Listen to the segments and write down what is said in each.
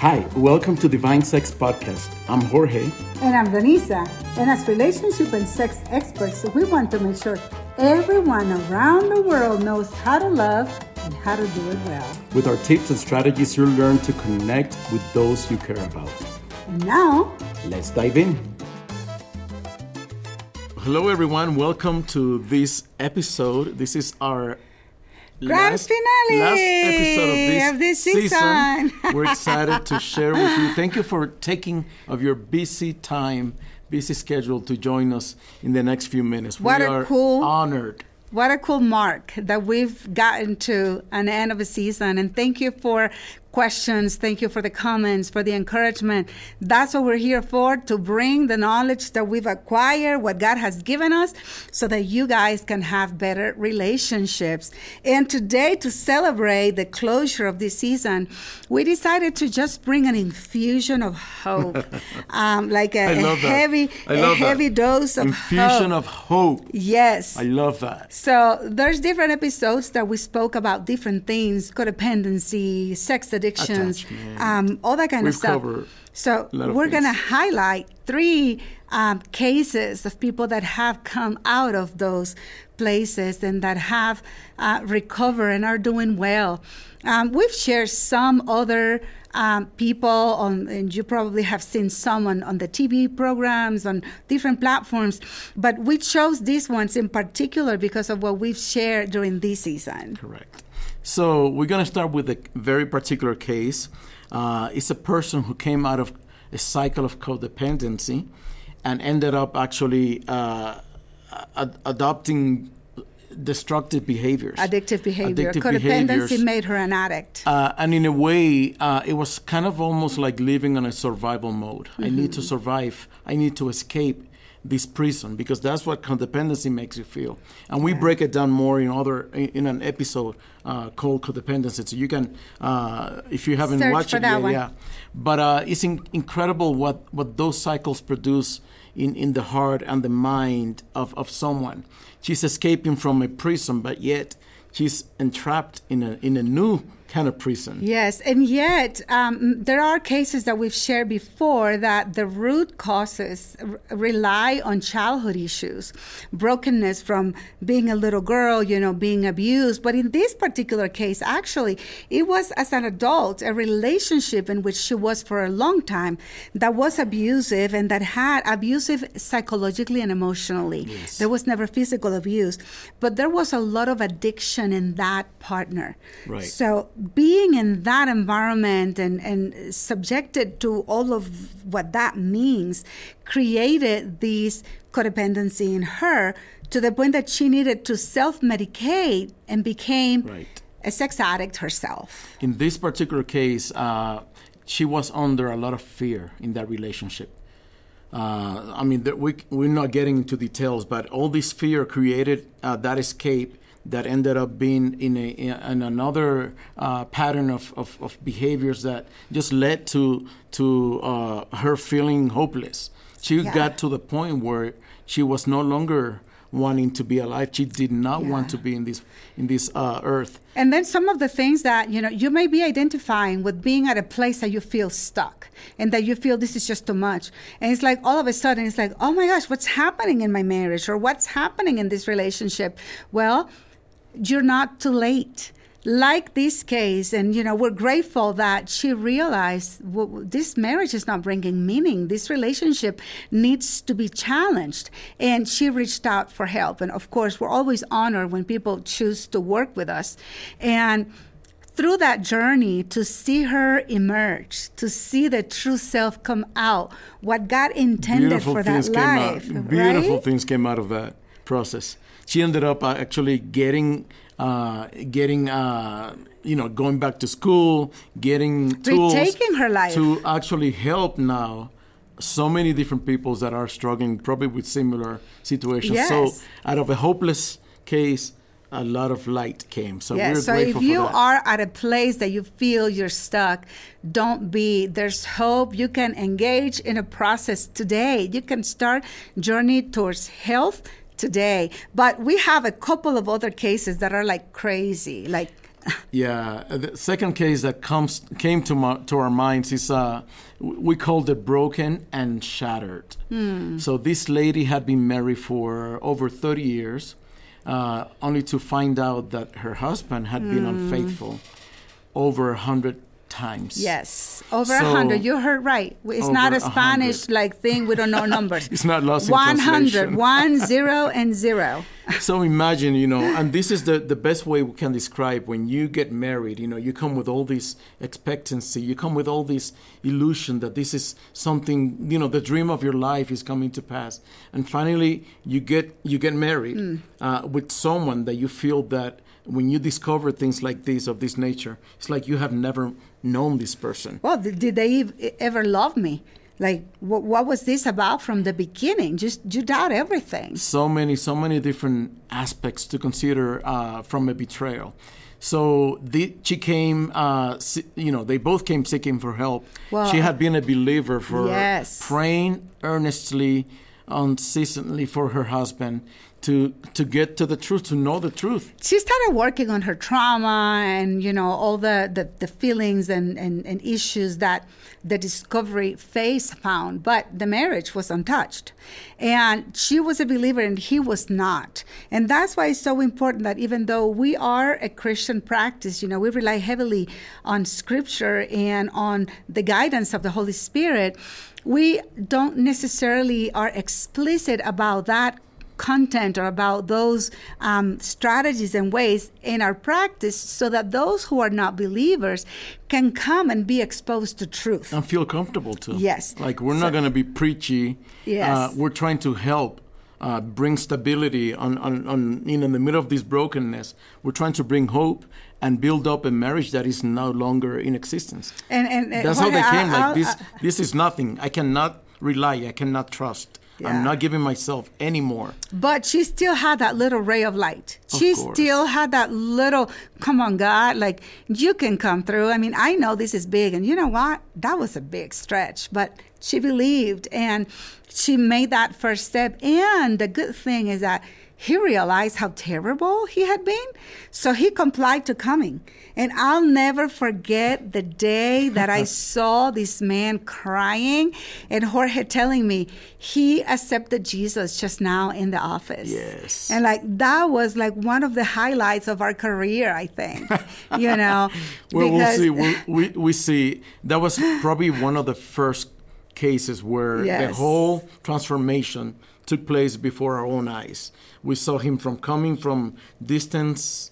Hi, welcome to Divine Sex Podcast. I'm Jorge. And I'm Danisa. And as relationship and sex experts, we want to make sure everyone around the world knows how to love and how to do it well. With our tips and strategies, you'll learn to connect with those you care about. And now, let's dive in. Hello, everyone. Welcome to this episode. This is our Grand finale of this season. We're excited to share with you. Thank you for taking of your busy schedule to join us in the next few minutes. We are honored. What a cool mark that we've gotten to an end of a season. And thank you for questions. Thank you for the comments, for the encouragement. That's what we're here for, to bring the knowledge that we've acquired, what God has given us, so that you guys can have better relationships. And today, to celebrate the closure of this season, we decided to just bring an infusion of hope, like a heavy dose of infusion of hope. Yes. I love that. So there's different episodes that we spoke about different things, codependency, sex addictions, all that kind of stuff. So we're going to highlight three cases of people that have come out of those places and that have recovered and are doing well. We've shared some other people and you probably have seen some on the TV programs, on different platforms, but we chose these ones in particular because of what we've shared during this season. Correct. So we're going to start with a very particular case. It's a person who came out of a cycle of codependency and ended up actually adopting destructive behaviors. Codependency made her an addict. And in a way, it was kind of almost like living on a survival mode. Mm-hmm. I need to survive. I need to escape this prison, because that's what codependency makes you feel. And we break it down more in an episode called Codependency. So you can, if you haven't watched it yet, But it's incredible what those cycles produce in the heart and the mind of someone. She's escaping from a prison, but yet she's entrapped in a new kind of prison. Yes, and yet there are cases that we've shared before that the root causes rely on childhood issues, brokenness from being a little girl, being abused. But in this particular case, actually, it was as an adult, a relationship in which she was for a long time that was abusive and that had abusive psychologically and emotionally. Yes. There was never physical abuse, but there was a lot of addiction in that partner. Right. So being in that environment and subjected to all of what that means created this codependency in her to the point that she needed to self-medicate and became a sex addict herself. In this particular case, she was under a lot of fear in that relationship. I mean, we're not getting into details, but all this fear created that escape that ended up being in another pattern of behaviors that just led to her feeling hopeless. She got to the point where she was no longer wanting to be alive. She did not want to be in this earth. And then some of the things that, you may be identifying with being at a place that you feel stuck and that you feel this is just too much. And it's like all of a sudden it's like, oh my gosh, what's happening in my marriage or what's happening in this relationship? Well, you're not too late. Like this case, and we're grateful that she realized this marriage is not bringing meaning. This relationship needs to be challenged, and she reached out for help. And of course, we're always honored when people choose to work with us. And through that journey, to see her emerge, to see the true self come out, what God intended for that life. Beautiful things came out of that process. She ended up actually going back to school, getting tools, retaking her life to actually help now so many different people that are struggling probably with similar situations. Yes. So out of a hopeless case, a lot of light came. So we're grateful for that. So if you are at a place that you feel you're stuck, don't be. There's hope. You can engage in a process today. You can start journey towards health today. But we have a couple of other cases that are like crazy, like Yeah. The second case that came to our minds is we called it broken and shattered. Mm. So this lady had been married for over 30 years, only to find out that her husband had been unfaithful over 100 times. Yes, over 100. You heard right. It's not a Spanish like thing. We don't know numbers. It's not lost in translation. 100, 1, 0, and zero. So imagine, and this is the best way we can describe when you get married. You come with all this expectancy. You come with all this illusion that this is something, the dream of your life is coming to pass. And finally, you get married with someone that you feel that when you discover things like this, of this nature, it's like you have never known this person. Well, did they ever love me? Like, what was this about from the beginning? Just you doubt everything. So many different aspects to consider from a betrayal. So she came, they both came seeking for help. Well, she had been a believer for praying earnestly, unceasingly for her husband to get to the truth, to know the truth. She started working on her trauma and, all the feelings and issues that the discovery phase found. But the marriage was untouched. And she was a believer and he was not. And that's why it's so important that even though we are a Christian practice, we rely heavily on Scripture and on the guidance of the Holy Spirit, we don't necessarily are explicit about that content or about those strategies and ways in our practice so that those who are not believers can come and be exposed to truth. And feel comfortable too. Yes. Like we're not going to be preachy. Yes. We're trying to help bring stability on in the middle of this brokenness. We're trying to bring hope and build up a marriage that is no longer in existence. And that's how they came. This is nothing. I cannot rely. I cannot trust. Yeah. I'm not giving myself anymore. But she still had that little ray of light. She still had that little, come on, God, like you can come through. I mean, I know this is big. And you know what? That was a big stretch. But she believed and she made that first step. And the good thing is that he realized how terrible he had been. So he complied to coming. And I'll never forget the day that I saw this man crying and Jorge telling me he accepted Jesus just now in the office. Yes. And that was one of the highlights of our career, I think, Well, we'll see. We see. That was probably one of the first cases where the whole transformation took place before our own eyes. We saw him from coming from distance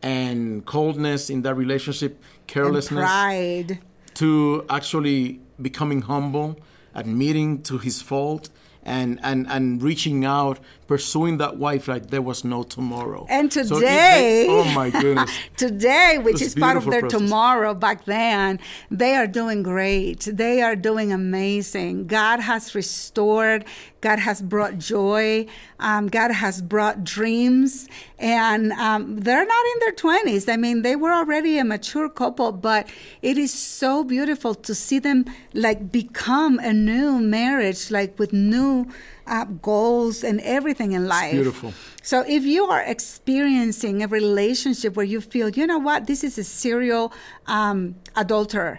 and coldness in that relationship, carelessness, and pride, to actually becoming humble, admitting to his fault, and reaching out, pursuing that wife like there was no tomorrow. And today, oh my goodness. Today, which is part of their process. Tomorrow back then, they are doing great. They are doing amazing. God has restored. God has brought joy. God has brought dreams. And they're not in their 20s. I mean, they were already a mature couple, but it is so beautiful to see them become a new marriage, with new goals and everything in life. It's beautiful. So if you are experiencing a relationship where you feel, you know what, this is a serial adulterer,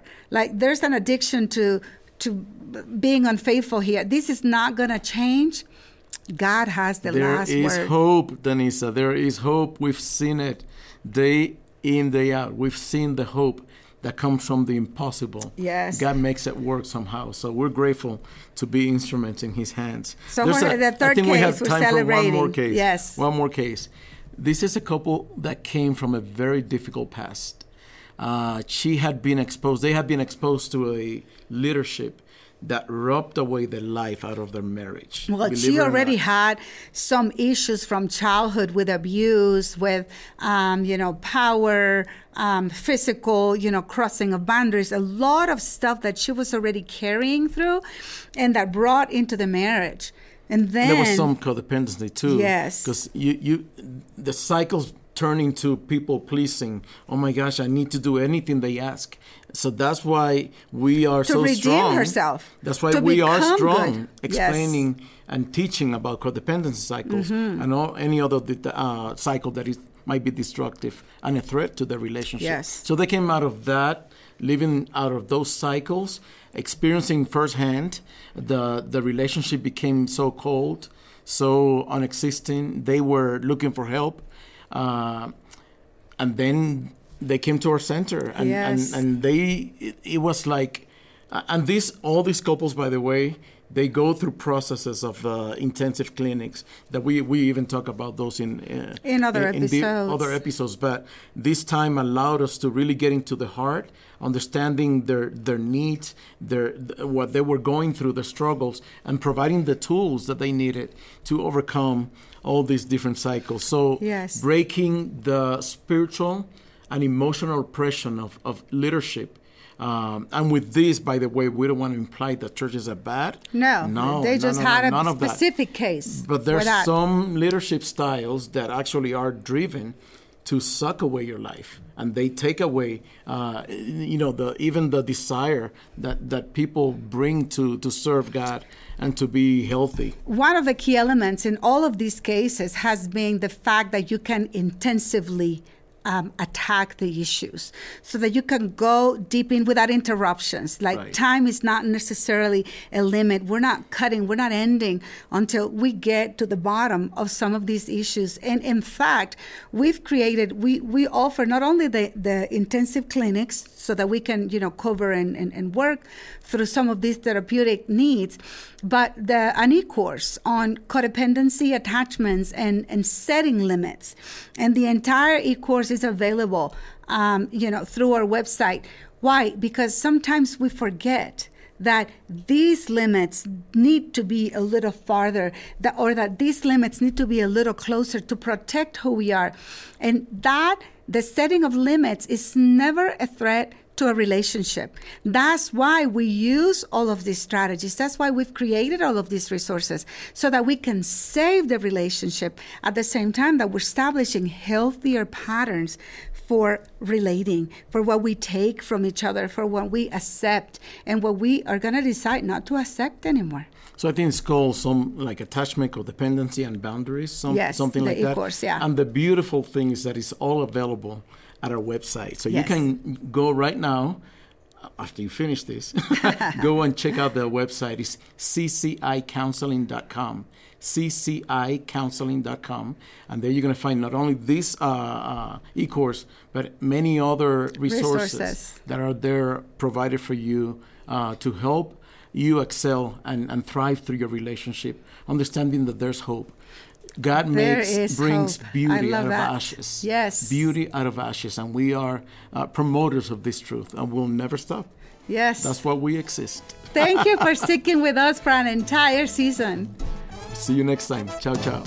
there's an addiction to being unfaithful here. This is not going to change. God has the last word. There is hope, Danisa. There is hope. We've seen it day in, day out. We've seen the hope that comes from the impossible. Yes. God makes it work somehow. So we're grateful to be instruments in his hands. So the third case, we have time for one more case. Yes. One more case. This is a couple that came from a very difficult past. They had been exposed to a leadership that rubbed away the life out of their marriage. Well, she already had some issues from childhood with abuse, with, power, physical, crossing of boundaries, a lot of stuff that she was already carrying through and that brought into the marriage. And then there was some codependency too. Yes. Because the cycles turning to people pleasing. Oh my gosh, I need to do anything they ask. So that's why we are so strong. To redeem herself. That's why we are strong, good. Explaining and teaching about codependency cycles and any other cycle that is might be destructive and a threat to the relationship. Yes. So they came out of that, living out of those cycles, experiencing firsthand the relationship became so cold, so unexisting. They were looking for help. And then they came to our center, and, yes. and they, it was like, and this, all these couples, by the way, they go through processes of intensive clinics that we even talk about those in other episodes. But this time allowed us to really get into the heart, understanding their needs, what they were going through, the struggles, and providing the tools that they needed to overcome all these different cycles. So yes. breaking the spiritual and emotional oppression of leadership. And with this, by the way, we don't want to imply that churches are bad. No, they just had a specific case. But there's some leadership styles that actually are driven to suck away your life, and they take away, even the desire that people bring to serve God and to be healthy. One of the key elements in all of these cases has been the fact that you can intensively attack the issues so that you can go deep in without interruptions. Like right. Time is not necessarily a limit. We're not cutting, we're not ending until we get to the bottom of some of these issues. And in fact, we've created, we offer not only the intensive clinics so that we can, cover and work through some of these therapeutic needs, but an e-course on codependency, attachments, and setting limits. And the entire e-course is available, through our website. Why? Because sometimes we forget that these limits need to be a little farther, that these limits need to be a little closer to protect who we are. And that the setting of limits is never a threat to a relationship. That's why we use all of these strategies. That's why we've created all of these resources so that we can save the relationship at the same time that we're establishing healthier patterns for relating, for what we take from each other, for what we accept, and what we are going to decide not to accept anymore. So I think it's called some like attachment, codependency, and boundaries, something like that. E-course, yeah. And the beautiful thing is that it's all available at our website. So yes. You can go right now, after you finish this, go and check out the website. It's ccicounseling.com. ccicounseling.com. And there you're going to find not only this e-course, but many other resources that are there provided for you to help you excel and thrive through your relationship, understanding that there's hope. God brings hope. Beauty out of ashes. Yes. Beauty out of ashes. And we are promoters of this truth, and we'll never stop. Yes. That's why we exist. Thank you for sticking with us for an entire season. See you next time. Ciao, ciao.